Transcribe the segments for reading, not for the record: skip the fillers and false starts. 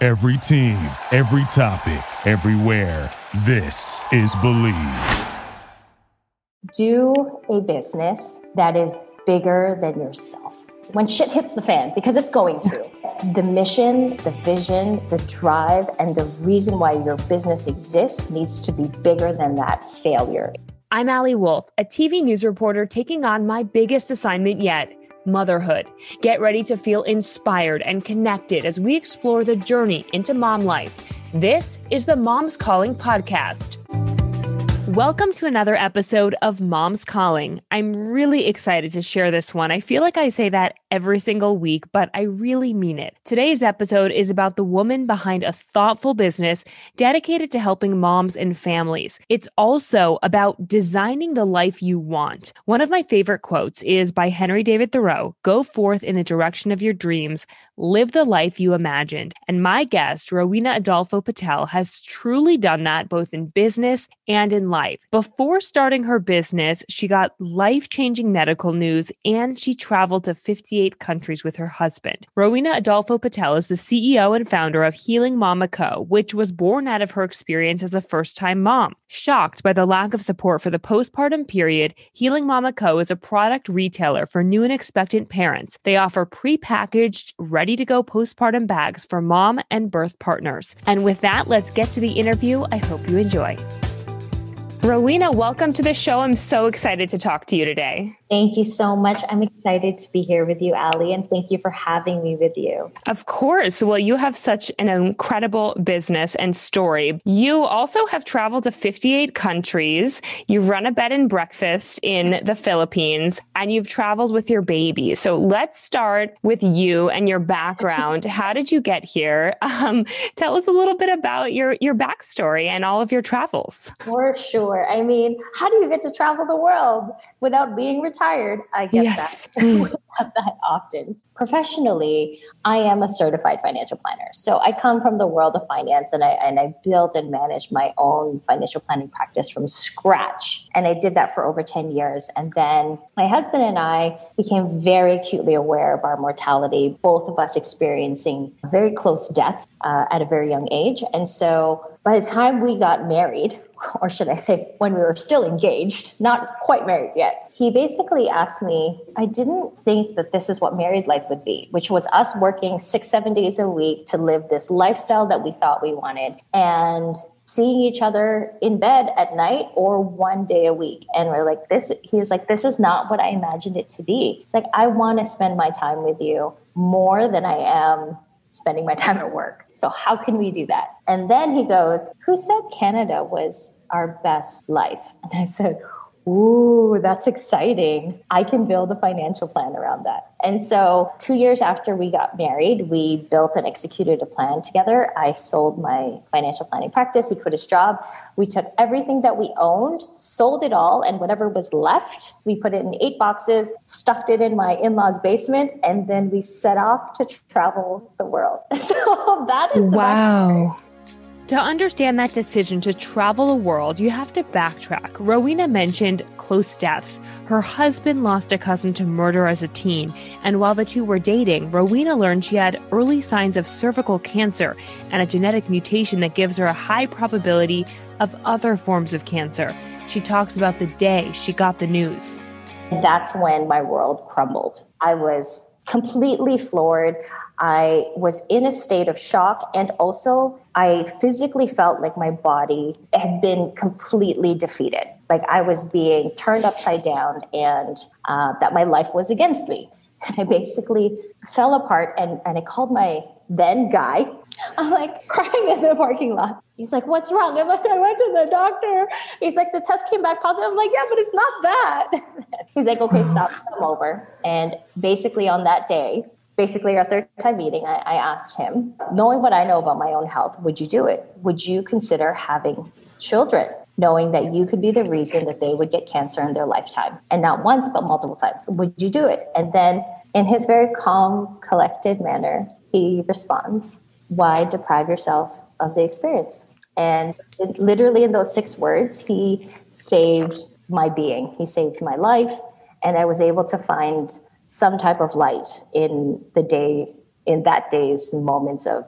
Every team, every topic, everywhere. This is Believe. Do a business that is bigger than yourself. When shit hits the fan, because it's going to. The mission, the vision, the drive, and the reason why your business exists needs to be bigger than that failure. I'm Allie Wolf, a TV news reporter taking on my biggest assignment yet. Motherhood. Get ready to feel inspired and connected as we explore the journey into mom life. This is the Mom's Calling podcast. Welcome to another episode of Mom's Calling. I'm really excited to share this one. I feel like I say that every single week, but I really mean it. Today's episode is about the woman behind a thoughtful business dedicated to helping moms and families. It's also about designing the life you want. One of my favorite quotes is by Henry David Thoreau: "Go forth in the direction of your dreams, live the life you imagined." And my guest, Rowena Adolfo Patel, has truly done that both in business and in life. Before starting her business, she got life-changing medical news, and she traveled to 58 countries with her husband. Rowena Adolfo Patel is the CEO and founder of Healing Mama Co., which was born out of her experience as a first-time mom. Shocked by the lack of support for the postpartum period, Healing Mama Co. is a product retailer for new and expectant parents. They offer pre-packaged, ready-to-go postpartum bags for mom and birth partners. And with that, let's get to the interview. I hope you enjoy. Rowena, welcome to the show. I'm so excited to talk to you today. Thank you so much. I'm excited to be here with you, Allie, and thank you for having me with you. Of course. Well, you have such an incredible business and story. You also have traveled to 58 countries. You've run a bed and breakfast in the Philippines, and you've traveled with your baby. So let's start with you and your background. How did you get here? Tell us a little bit about your backstory and all of your travels. For sure. I mean, how do you get to travel the world without being retired? I get yes. that. We have that often. Professionally, I am a certified financial planner. So I come from the world of finance, and I built and managed my own financial planning practice from scratch. And I did that for over 10 years. And then my husband and I became very acutely aware of our mortality, both of us experiencing very close death at a very young age. And so by the time we got married, or should I say when we were still engaged, not quite married yet, he basically asked me, I didn't think that this is what married life would be, which was us working 6-7 days a week to live this lifestyle that we thought we wanted and seeing each other in bed at night or one day a week. And we're like, this is not what I imagined it to be. It's like, I want to spend my time with you more than I am spending my time at work. So how can we do that? And then he goes, who said Canada was our best life? And I said, ooh, that's exciting. I can build a financial plan around that. And so 2 years after we got married, we built and executed a plan together. I sold my financial planning practice. He quit his job. We took everything that we owned, sold it all, and whatever was left, we put it in 8 boxes, stuffed it in my in-laws' basement, and then we set off to travel the world. So that is the wow. backstory. To understand that decision to travel the world, you have to backtrack. Rowena mentioned close deaths. Her husband lost a cousin to murder as a teen, and while the two were dating, Rowena learned she had early signs of cervical cancer and a genetic mutation that gives her a high probability of other forms of cancer. She talks about the day she got the news. That's when my world crumbled. I was completely floored. I was in a state of shock, and also I physically felt like my body had been completely defeated. Like I was being turned upside down, and that my life was against me. And I basically fell apart, and I called my then guy. I'm like crying in the parking lot. He's like, "What's wrong?" I'm like, "I went to the doctor." He's like, "The test came back positive." I'm like, "Yeah, but it's not that." He's like, "Okay, stop, come over." And basically on that day, basically our third time meeting, I asked him, knowing what I know about my own health, would you do it? Would you consider having children, knowing that you could be the reason that they would get cancer in their lifetime? And not once, but multiple times. Would you do it? And then in his very calm, collected manner, he responds, "Why deprive yourself of the experience?" And literally in those 6 words, he saved my being. He saved my life. And I was able to find some type of light in the day, in that day's moments of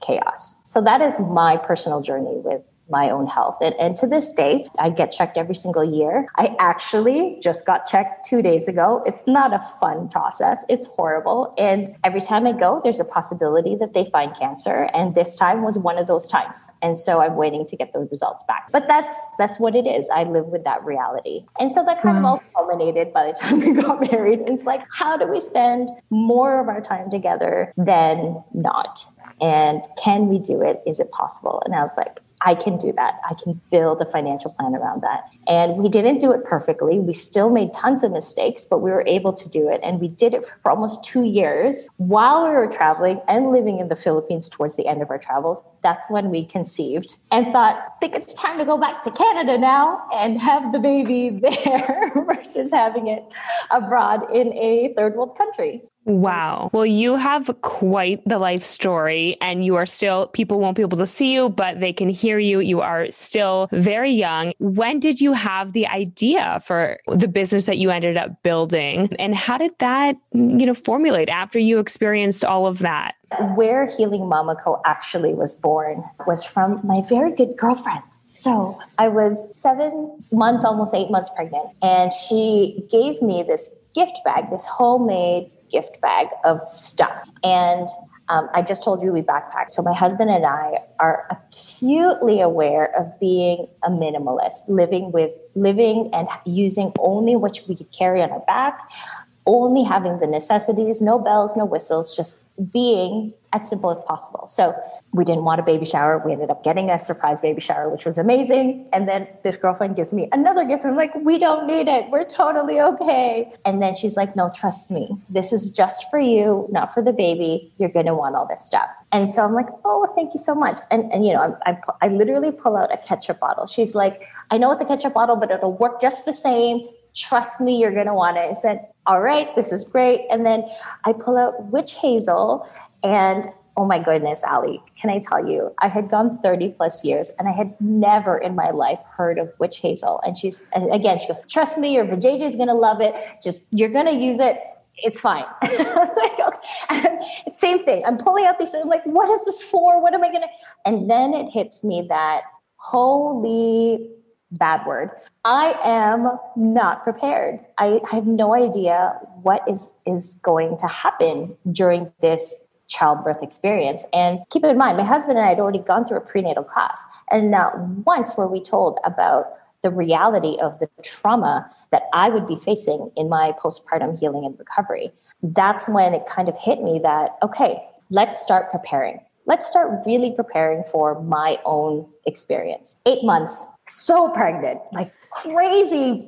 chaos. So that is my personal journey with my own health. And to this day, I get checked every single year. I actually just got checked 2 days ago. It's not a fun process. It's horrible. And every time I go, there's a possibility that they find cancer. And this time was one of those times. And so I'm waiting to get those results back. But that's what it is. I live with that reality. And so that kind of all culminated by the time we got married. It's like, how do we spend more of our time together than not? And can we do it? Is it possible? And I was like, I can do that. I can build a financial plan around that. And we didn't do it perfectly. We still made tons of mistakes, but we were able to do it. And we did it for almost 2 years while we were traveling and living in the Philippines towards the end of our travels. That's when we conceived and thought, I think it's time to go back to Canada now and have the baby there versus having it abroad in a third world country. Wow. Well, you have quite the life story, and you are still, people won't be able to see you, but they can hear you. You are still very young. When did you have the idea for the business that you ended up building? And how did that, formulate after you experienced all of that? Where Healing Mama Co. actually was born was from my very good girlfriend. So I was 7 months, almost 8 months pregnant, and she gave me this gift bag, this homemade gift bag of stuff. And I just told you we backpacked. So my husband and I are acutely aware of being a minimalist, living and using only what we could carry on our back, only having the necessities, no bells, no whistles, just being as simple as possible. So we didn't want a baby shower. We ended up getting a surprise baby shower, which was amazing. And then this girlfriend gives me another gift. I'm like, we don't need it. We're totally okay. And then she's like, no, trust me. This is just for you, not for the baby. You're going to want all this stuff. And so I'm like, oh, thank you so much. I literally pull out a ketchup bottle. She's like, I know it's a ketchup bottle, but it'll work just the same. Trust me, you're going to want it. I said, all right, this is great. And then I pull out witch hazel. And oh my goodness, Ali, can I tell you, I had gone 30 plus years and I had never in my life heard of witch hazel. She goes, trust me, your vajayjay is going to love it. Just, you're going to use it. It's fine. Same thing. I'm pulling out these things. I'm like, what is this for? What am I going to? And then it hits me that holy bad word. I am not prepared. I have no idea what is going to happen during this childbirth experience. And keep in mind, my husband and I had already gone through a prenatal class, and not once were we told about the reality of the trauma that I would be facing in my postpartum healing and recovery. That's when it kind of hit me that, okay, let's start preparing. Let's start really preparing for my own experience. 8 months, so pregnant, like crazy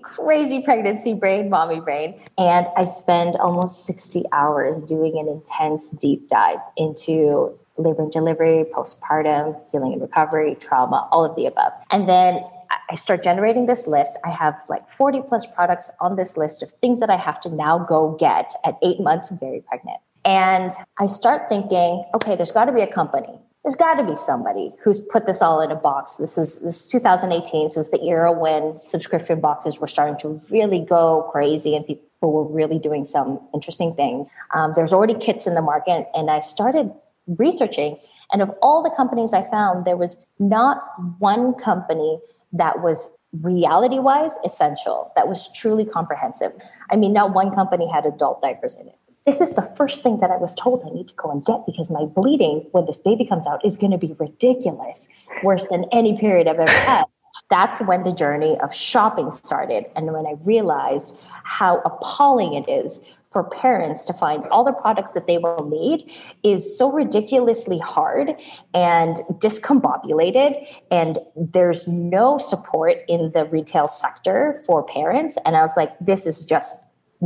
pregnancy brain, mommy brain. And I spend almost 60 hours doing an intense deep dive into labor and delivery, postpartum, healing and recovery, trauma, all of the above. And then I start generating this list. I have like 40 plus products on this list of things that I have to now go get at 8 months, very pregnant. And I start thinking, okay, there's got to be a company. There's got to be somebody who's put this all in a box. This is 2018. So it's the era when subscription boxes were starting to really go crazy and people were really doing some interesting things. There's already kits in the market, and I started researching. And of all the companies I found, there was not one company that was reality-wise essential, that was truly comprehensive. I mean, not one company had adult diapers in it. This is the first thing that I was told I need to go and get because my bleeding when this baby comes out is going to be ridiculous, worse than any period I've ever had. That's when the journey of shopping started. And when I realized how appalling it is for parents to find all the products that they will need is so ridiculously hard and discombobulated. And there's no support in the retail sector for parents. And I was like, this is just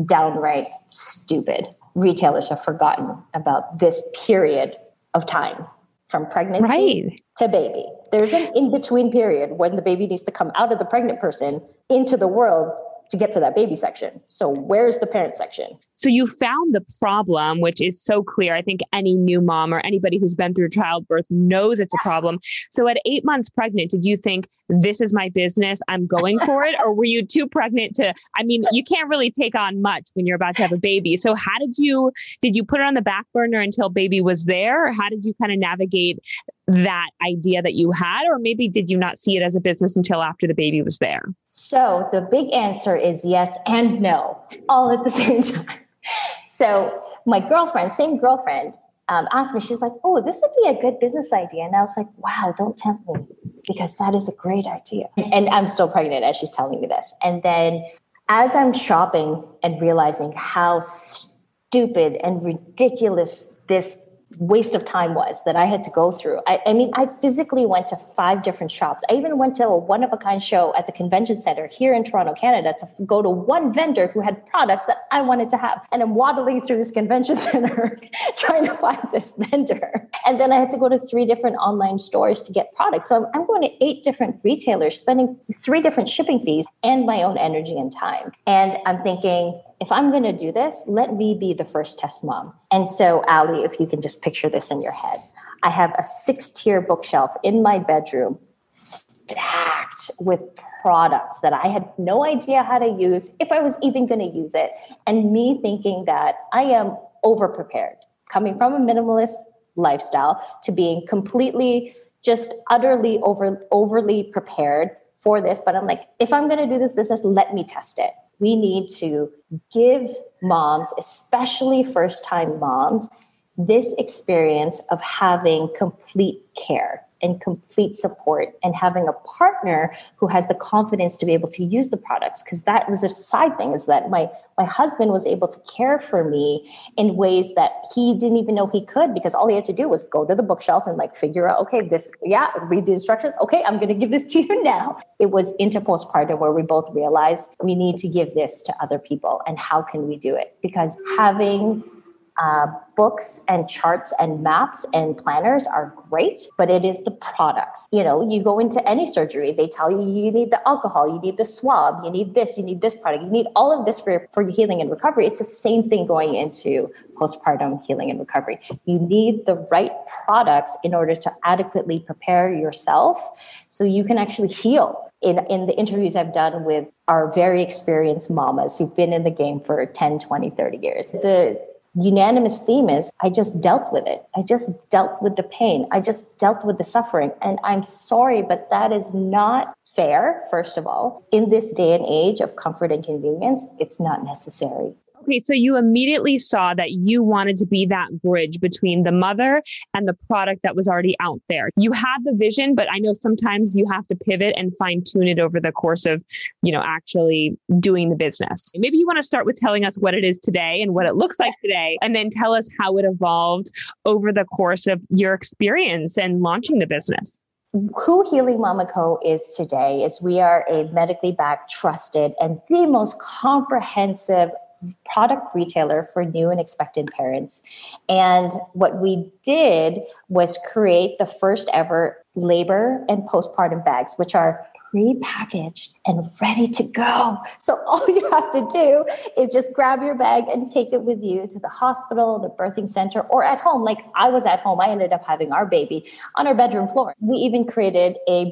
downright stupid. Retailers have forgotten about this period of time from pregnancy to baby. There's an in-between period when the baby needs to come out of the pregnant person into the world to get to that baby section. So where's the parent section? So you found the problem, which is so clear. I think any new mom or anybody who's been through childbirth knows it's a problem. So at 8 months pregnant, did you think, this is my business, I'm going for it? Or were you too pregnant to, I mean, you can't really take on much when you're about to have a baby. So how did you put it on the back burner until baby was there? Or how did you kind of navigate that idea that you had? Or maybe did you not see it as a business until after the baby was there? So the big answer is yes and no, all at the same time. So my girlfriend, asked me, she's like, oh, this would be a good business idea. And I was like, wow, don't tempt me, because that is a great idea. And I'm still pregnant as she's telling me this. And then as I'm shopping and realizing how stupid and ridiculous this waste of time was that I had to go through. I physically went to 5 different shops. I even went to a one-of-a-kind show at the convention center here in Toronto, Canada, to go to one vendor who had products that I wanted to have. And I'm waddling through this convention center trying to find this vendor. And then I had to go to 3 different online stores to get products. So I'm going to 8 different retailers, spending 3 different shipping fees and my own energy and time. And I'm thinking, if I'm going to do this, let me be the first test mom. And so, Allie, if you can just picture this in your head, I have a 6-tier bookshelf in my bedroom stacked with products that I had no idea how to use, if I was even going to use it. And me thinking that I am overprepared, coming from a minimalist lifestyle to being completely, just utterly overly prepared for this. But I'm like, if I'm going to do this business, let me test it. We need to give moms, especially first-time moms, this experience of having complete care and complete support and having a partner who has the confidence to be able to use the products. Because that was a side thing, is that my husband was able to care for me in ways that he didn't even know he could, because all he had to do was go to the bookshelf and figure out, okay, this, read the instructions. Okay, I'm going to give this to you now. It was into postpartum where we both realized we need to give this to other people. And how can we do it? Because having books and charts and maps and planners are great, but it is the products. You go into any surgery, they tell you, you need the alcohol, you need the swab, you need this product, you need all of this for your healing and recovery. It's the same thing going into postpartum healing and recovery. You need the right products in order to adequately prepare yourself so you can actually heal. In the interviews I've done with our very experienced mamas who've been in the game for 10, 20, 30 years, the unanimous theme is, I just dealt with it. I just dealt with the pain. I just dealt with the suffering. And I'm sorry, but that is not fair, first of all. In this day and age of comfort and convenience, it's not necessary. Okay, so you immediately saw that you wanted to be that bridge between the mother and the product that was already out there. You had the vision, but I know sometimes you have to pivot and fine tune it over the course of, actually doing the business. Maybe you want to start with telling us what it is today and what it looks like today, and then tell us how it evolved over the course of your experience and launching the business. Who Healing Mama Co. is today is we are a medically backed, trusted, and the most comprehensive product retailer for new and expectant parents. And what we did was create the first ever labor and postpartum bags, which are pre-packaged and ready to go. So all you have to do is just grab your bag and take it with you to the hospital, the birthing center, or at home. Like I was at home, I ended up having our baby on our bedroom floor. We even created an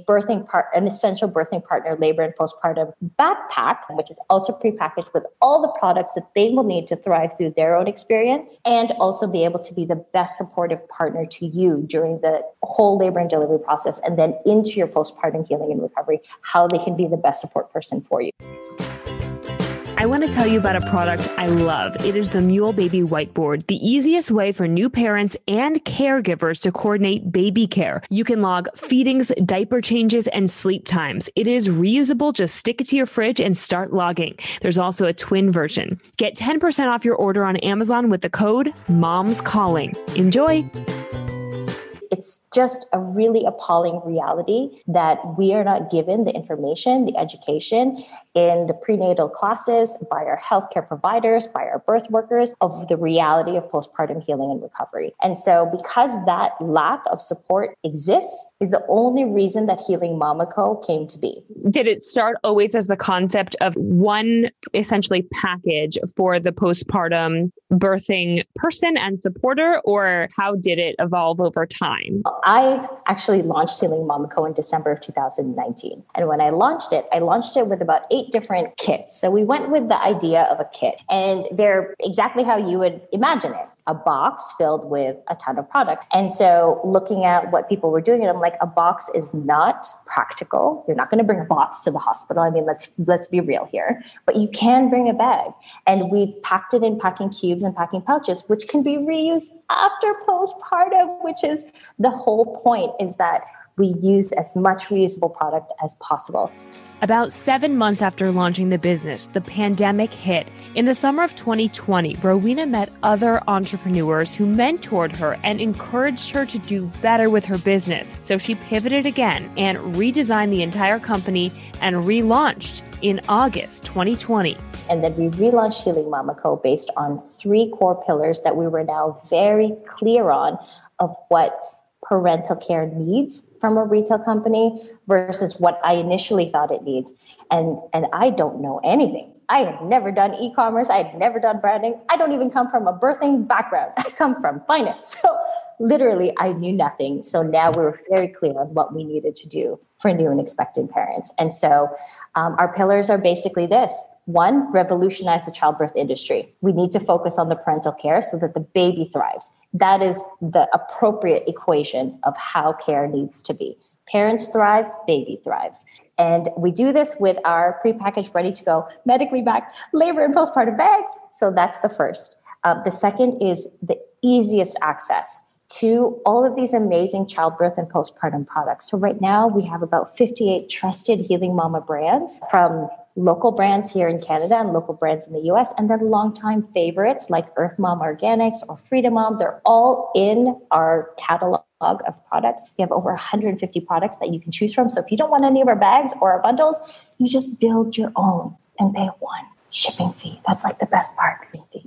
essential birthing partner labor and postpartum backpack, which is also pre-packaged with all the products that they will need to thrive through their own experience and also be able to be the best supportive partner to you during the whole labor and delivery process, and then into your postpartum healing and recovery, how they can be the best support person for you. I want to tell you about a product I love. It is the Mule Baby Whiteboard, the easiest way for new parents and caregivers to coordinate baby care. You can log feedings, diaper changes, and sleep times. It is reusable. Just stick it to your fridge and start logging. There's also a twin version. Get 10% off your order on Amazon with the code MOMSCALLING. Enjoy. It's just a really appalling reality that we are not given the information, the education in the prenatal classes by our healthcare providers, by our birth workers of the reality of postpartum healing and recovery. And so because that lack of support exists is the only reason that Healing Mama Co. came to be. Did it start always as the concept of one essentially package for the postpartum birthing person and supporter, or how did it evolve over time? I actually launched Healing Mama Co. in December of 2019. And when I launched it with about 8 different kits. So we went with the idea of a kit, and they're exactly how you would imagine it. A box filled with a ton of product. And so looking at what people were doing, and I'm like, a box is not practical. You're not going to bring a box to the hospital. I mean, let's be real here, but you can bring a bag. And we packed it in packing cubes and packing pouches, which can be reused after postpartum, which is the whole point, is that we used as much reusable product as possible. About 7 months after launching the business, the pandemic hit. In the summer of 2020, Rowena met other entrepreneurs who mentored her and encouraged her to do better with her business. So she pivoted again and redesigned the entire company and relaunched in August 2020. And then we relaunched Healing Mama Co. based on 3 core pillars that we were now very clear on of what parental care needs from a retail company versus what I initially thought it needs. And I don't know anything. I had never done e-commerce. I had never done branding. I don't even come from a birthing background. I come from finance. So literally I knew nothing. So now we were very clear on what we needed to do for new and expecting parents. And so our pillars are basically this. 1, revolutionize the childbirth industry. We need to focus on the parental care so that the baby thrives. That is the appropriate equation of how care needs to be. Parents thrive, baby thrives. And we do this with our prepackaged, ready-to-go, medically backed labor and postpartum bags. So that's the first. The second is the easiest access to all of these amazing childbirth and postpartum products. So right now we have about 58 trusted Healing Mama brands, from local brands here in Canada and local brands in the US, and then longtime favorites like Earth Mama Organics or Freedom Mom. They're all in our catalog of products. We have over 150 products that you can choose from. So if you don't want any of our bags or our bundles, you just build your own and pay one shipping fee. That's like the best part.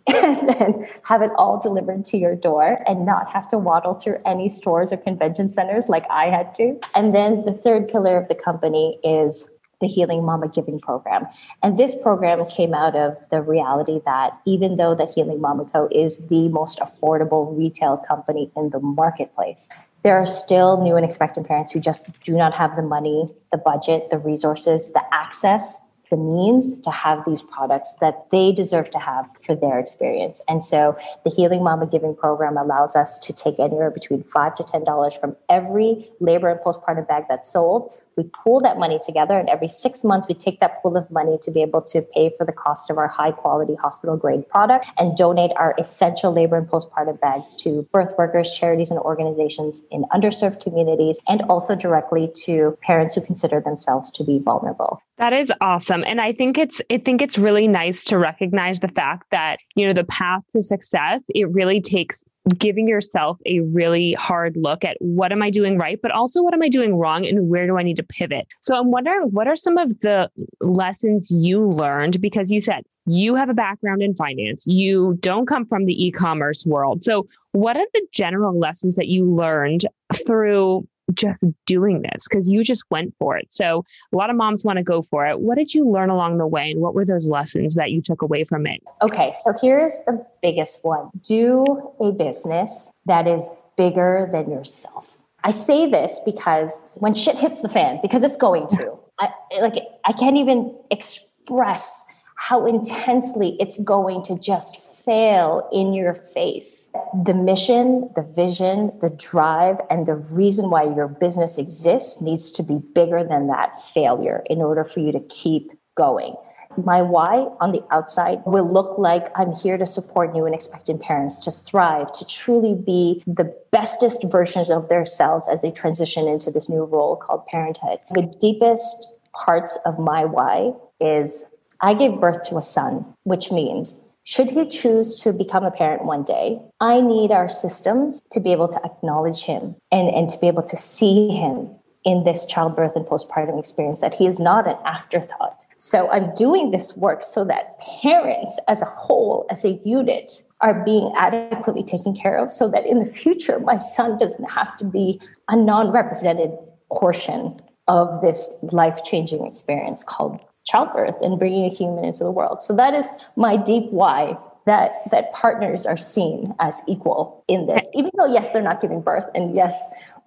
And have it all delivered to your door and not have to waddle through any stores or convention centers like I had to. And then the third pillar of the company is the Healing Mama Giving Program. And this program came out of the reality that even though the Healing Mama Co. is the most affordable retail company in the marketplace, there are still new and expectant parents who just do not have the money, the budget, the resources, the access, the means to have these products that they deserve to have for their experience. And so the Healing Mama Giving Program allows us to take anywhere between $5 to $10 from every labor and postpartum bag that's sold. We pool that money together, and every 6 months we take that pool of money to be able to pay for the cost of our high quality hospital grade product and donate our essential labor and postpartum bags to birth workers, charities, and organizations in underserved communities, and also directly to parents who consider themselves to be vulnerable. That is awesome. And I think it's really nice to recognize the fact that, you know, the path to success, it really takes giving yourself a really hard look at what am I doing right, but also what am I doing wrong and where do I need to pivot? So I'm wondering, what are some of the lessons you learned? Because you said you have a background in finance, you don't come from the e-commerce world. So what are the general lessons that you learned through just doing this? Because you just went for it. So a lot of moms want to go for it. What did you learn along the way? And what were those lessons that you took away from it? Okay, so here's the biggest one. Do a business that is bigger than yourself. I say this because when shit hits the fan, because it's going to, I can't even express how intensely it's going to just fail in your face. The mission, the vision, the drive, and the reason why your business exists needs to be bigger than that failure in order for you to keep going. My why on the outside will look like I'm here to support new and expectant parents to thrive, to truly be the bestest versions of themselves as they transition into this new role called parenthood. The deepest parts of my why is I gave birth to a son, which means should he choose to become a parent one day, I need our systems to be able to acknowledge him and to be able to see him in this childbirth and postpartum experience, that he is not an afterthought. So I'm doing this work so that parents as a whole, as a unit, are being adequately taken care of so that in the future, my son doesn't have to be a non-represented portion of this life-changing experience called childbirth and bringing a human into the world. So that is my deep why, that partners are seen as equal in this, even though, yes, they're not giving birth. And yes,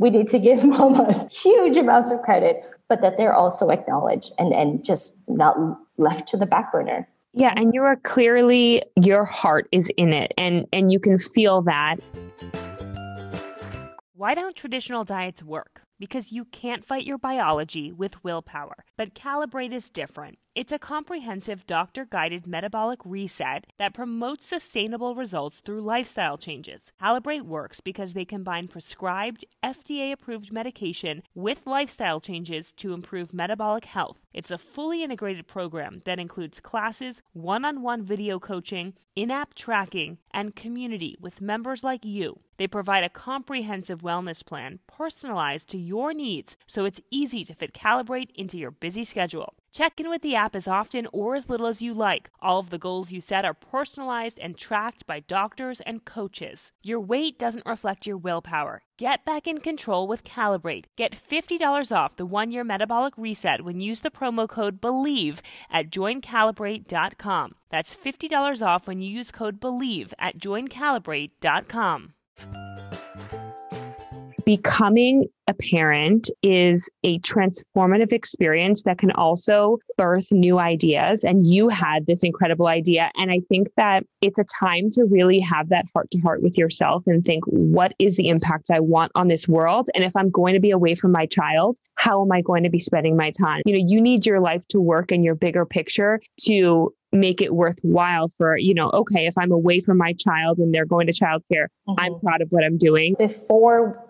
we need to give mamas huge amounts of credit, but that they're also acknowledged and just not left to the back burner. Yeah. And you are clearly, your heart is in it and you can feel that. Why don't traditional diets work? Because you can't fight your biology with willpower. But Calibrate is different. It's a comprehensive doctor-guided metabolic reset that promotes sustainable results through lifestyle changes. Calibrate works because they combine prescribed, FDA-approved medication with lifestyle changes to improve metabolic health. It's a fully integrated program that includes classes, one-on-one video coaching, in-app tracking, and community with members like you. They provide a comprehensive wellness plan personalized to your needs, so it's easy to fit Calibrate into your busy schedule. Check in with the app as often or as little as you like. All of the goals you set are personalized and tracked by doctors and coaches. Your weight doesn't reflect your willpower. Get back in control with Calibrate. Get $50 off the one-year metabolic reset when you use the promo code BELIEVE at joincalibrate.com. That's $50 off when you use code BELIEVE at joincalibrate.com. Becoming a parent is a transformative experience that can also birth new ideas. And you had this incredible idea. And I think that it's a time to really have that heart to heart with yourself and think, what is the impact I want on this world? And if I'm going to be away from my child, how am I going to be spending my time? You know, you need your life to work in your bigger picture to make it worthwhile for, you know, okay, if I'm away from my child and they're going to childcare, I'm proud of what I'm doing. Before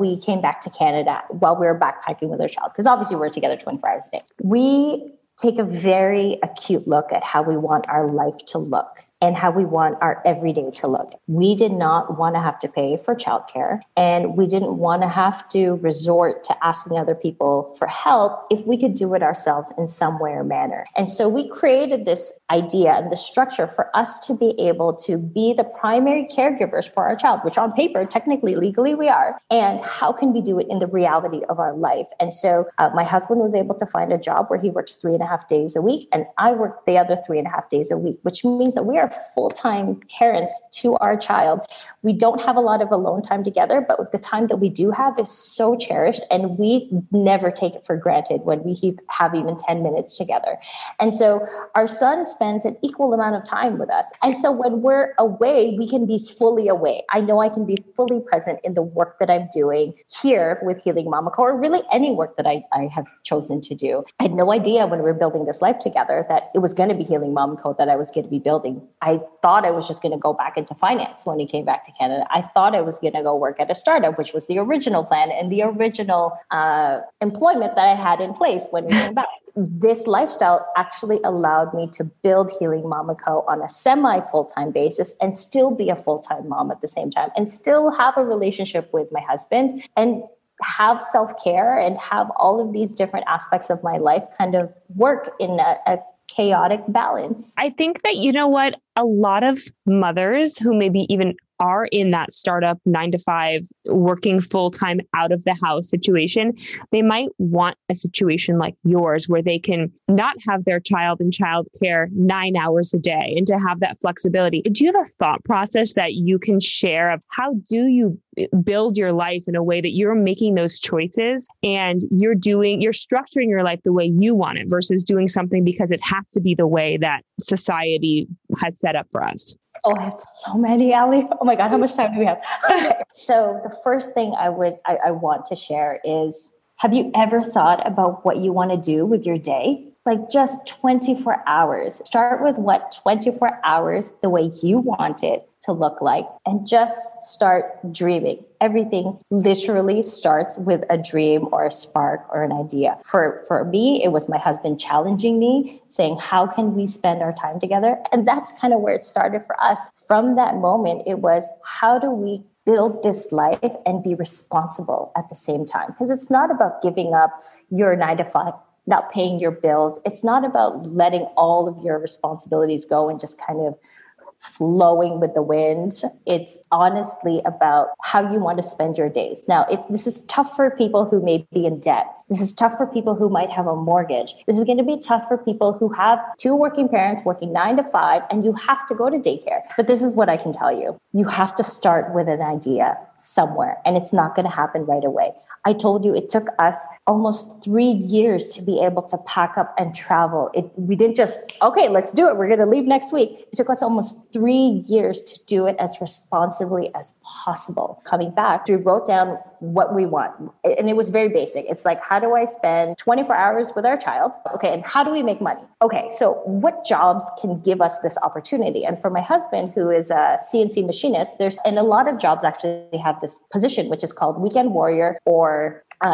we came back to Canada while we were backpacking with our child, because obviously we're together 24 hours a day. We take a very acute look at how we want our life to look and how we want our everyday to look. We did not want to have to pay for childcare, and we didn't want to have to resort to asking other people for help if we could do it ourselves in some way or manner. And so we created this idea and the structure for us to be able to be the primary caregivers for our child, which on paper, technically, legally we are, and how can we do it in the reality of our life? And so my husband was able to find a job where he works 3.5 days a week, and I work the other 3.5 days a week, which means that we are full-time parents to our child. We don't have a lot of alone time together, but the time that we do have is so cherished, and we never take it for granted when we have even 10 minutes together. And so our son spends an equal amount of time with us. And so when we're away, we can be fully away. I know I can be fully present in the work that I'm doing here with Healing Mama Co., or really any work that I have chosen to do. I had no idea when we were building this life together that it was going to be Healing Mama Co. that I was going to be building. I thought I was just going to go back into finance when he came back to Canada. I thought I was going to go work at a startup, which was the original plan and the original employment that I had in place when we came back. This lifestyle actually allowed me to build Healing Mama Co. on a semi-full-time basis and still be a full-time mom at the same time and still have a relationship with my husband and have self-care and have all of these different aspects of my life kind of work in a chaotic balance. I think that, you know what, a lot of mothers who maybe even are in that startup 9-to-5 working full-time out of the house situation, they might want a situation like yours where they can not have their child in childcare 9 hours a day and to have that flexibility. Do you have a thought process that you can share of how do you build your life in a way that you're making those choices and you're structuring your life the way you want it versus doing something because it has to be the way that society has set up for us? Oh, I have so many, Ali. Oh my God, how much time do we have? Okay. So the first thing I want to share is, have you ever thought about what you want to do with your day? like just 24 hours. Start with what 24 hours, the way you want it to look like, and just start dreaming. Everything literally starts with a dream or a spark or an idea. For me, it was my husband challenging me, saying, how can we spend our time together? And that's kind of where it started for us. From that moment, it was, how do we build this life and be responsible at the same time? Because it's not about giving up your 9 to 5, not paying your bills. It's not about letting all of your responsibilities go and just kind of flowing with the wind. It's honestly about how you want to spend your days. Now, this is tough for people who may be in debt. This is tough for people who might have a mortgage. This is going to be tough for people who have 2 working parents working 9 to 5, and you have to go to daycare. But this is what I can tell you. You have to start with an idea somewhere, and it's not going to happen right away. I told you it took us almost 3 years to be able to pack up and travel. We didn't just, okay, let's do it. We're going to leave next week. It took us almost 3 years to do it as responsibly as possible. Coming back, we wrote down what we want. And it was very basic. It's like, how do I spend 24 hours with our child? Okay, and how do we make money? Okay, so what jobs can give us this opportunity? And for my husband, who is a CNC machinist, and a lot of jobs actually have this position, which is called weekend warrior or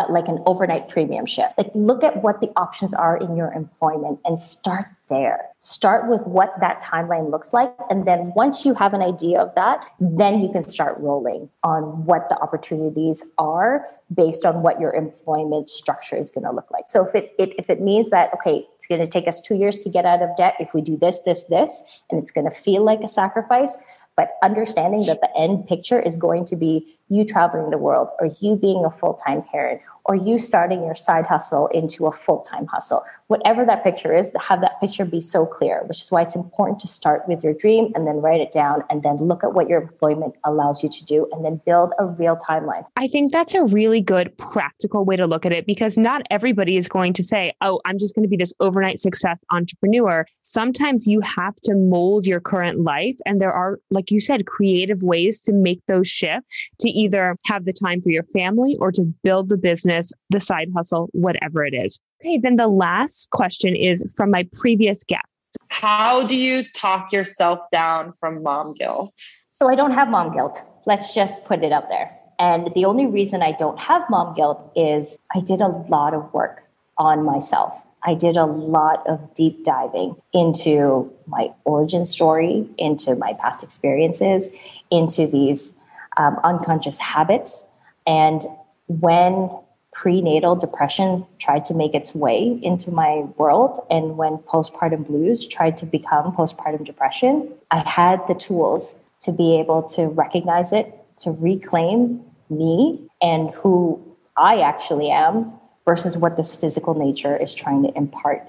like an overnight premium shift. Like, look at what the options are in your employment and start there. Start with what that timeline looks like. And then once you have an idea of that, then you can start rolling on what the opportunities are based on what your employment structure is going to look like. So if it means that, okay, it's going to take us 2 years to get out of debt if we do this, this, this, and it's going to feel like a sacrifice, but understanding that the end picture is going to be you traveling the world, or you being a full-time parent, or you starting your side hustle into a full-time hustle. Whatever that picture is, have that picture be so clear, which is why it's important to start with your dream and then write it down and then look at what your employment allows you to do and then build a real timeline. I think that's a really good practical way to look at it, because not everybody is going to say, oh, I'm just going to be this overnight success entrepreneur. Sometimes you have to mold your current life. And there are, like you said, creative ways to make those shifts to either have the time for your family or to build the business, the side hustle, whatever it is. Okay, then the last question is from my previous guest. How do you talk yourself down from mom guilt? So I don't have mom guilt. Let's just put it out there. And the only reason I don't have mom guilt is I did a lot of work on myself. I did a lot of deep diving into my origin story, into my past experiences, into these unconscious habits. And when prenatal depression tried to make its way into my world, and when postpartum blues tried to become postpartum depression, I had the tools to be able to recognize it, to reclaim me and who I actually am versus what this physical nature is trying to impart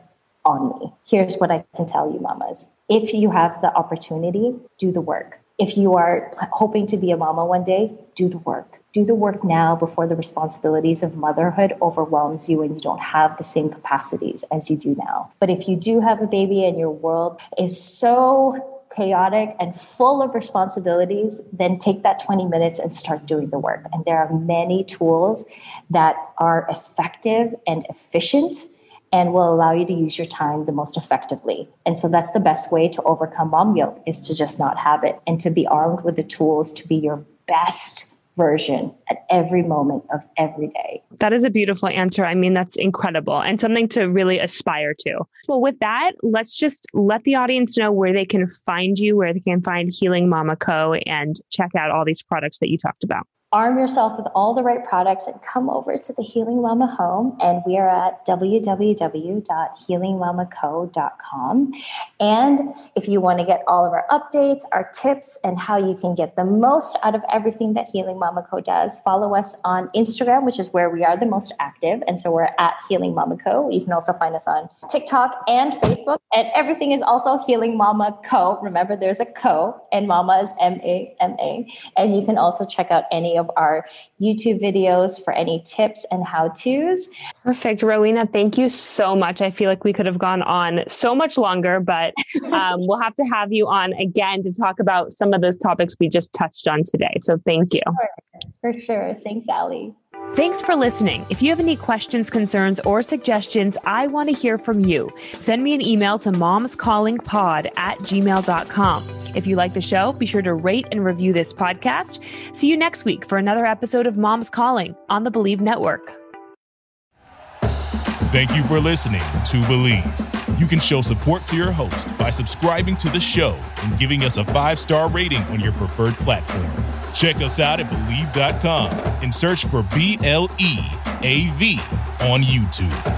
on me. Here's what I can tell you, mamas. If you have the opportunity, do the work. If you are hoping to be a mama one day, do the work. Do the work now before the responsibilities of motherhood overwhelms you and you don't have the same capacities as you do now. But if you do have a baby and your world is so chaotic and full of responsibilities, then take that 20 minutes and start doing the work. And there are many tools that are effective and efficient and will allow you to use your time the most effectively. And so that's the best way to overcome mom guilt, is to just not have it and to be armed with the tools to be your best version at every moment of every day. That is a beautiful answer. I mean, that's incredible and something to really aspire to. Well, with that, let's just let the audience know where they can find you, where they can find Healing Mama Co. and check out all these products that you talked about. Arm yourself with all the right products and come over to the Healing Mama home. And we are at www.healingmamaco.com. And if you want to get all of our updates, our tips, and how you can get the most out of everything that Healing Mama Co. does, follow us on Instagram, which is where we are the most active. And so we're at Healing Mama Co. You can also find us on TikTok and Facebook. And everything is also Healing Mama Co. Remember, there's a co, and mama is M-A-M-A. And you can also check out any of our YouTube videos for any tips and how-tos. Perfect. Rowena, thank you so much. I feel like we could have gone on so much longer, but we'll have to have you on again to talk about some of those topics we just touched on today. So thank you. For sure. Thanks, Allie. Thanks for listening. If you have any questions, concerns, or suggestions, I want to hear from you. Send me an email to momscallingpod@gmail.com. If you like the show, be sure to rate and review this podcast. See you next week for another episode of Mom's Calling on the Believe Network. Thank you for listening to Believe. You can show support to your host by subscribing to the show and giving us a 5-star rating on your preferred platform. Check us out at Believe.com and search for BLEAV on YouTube.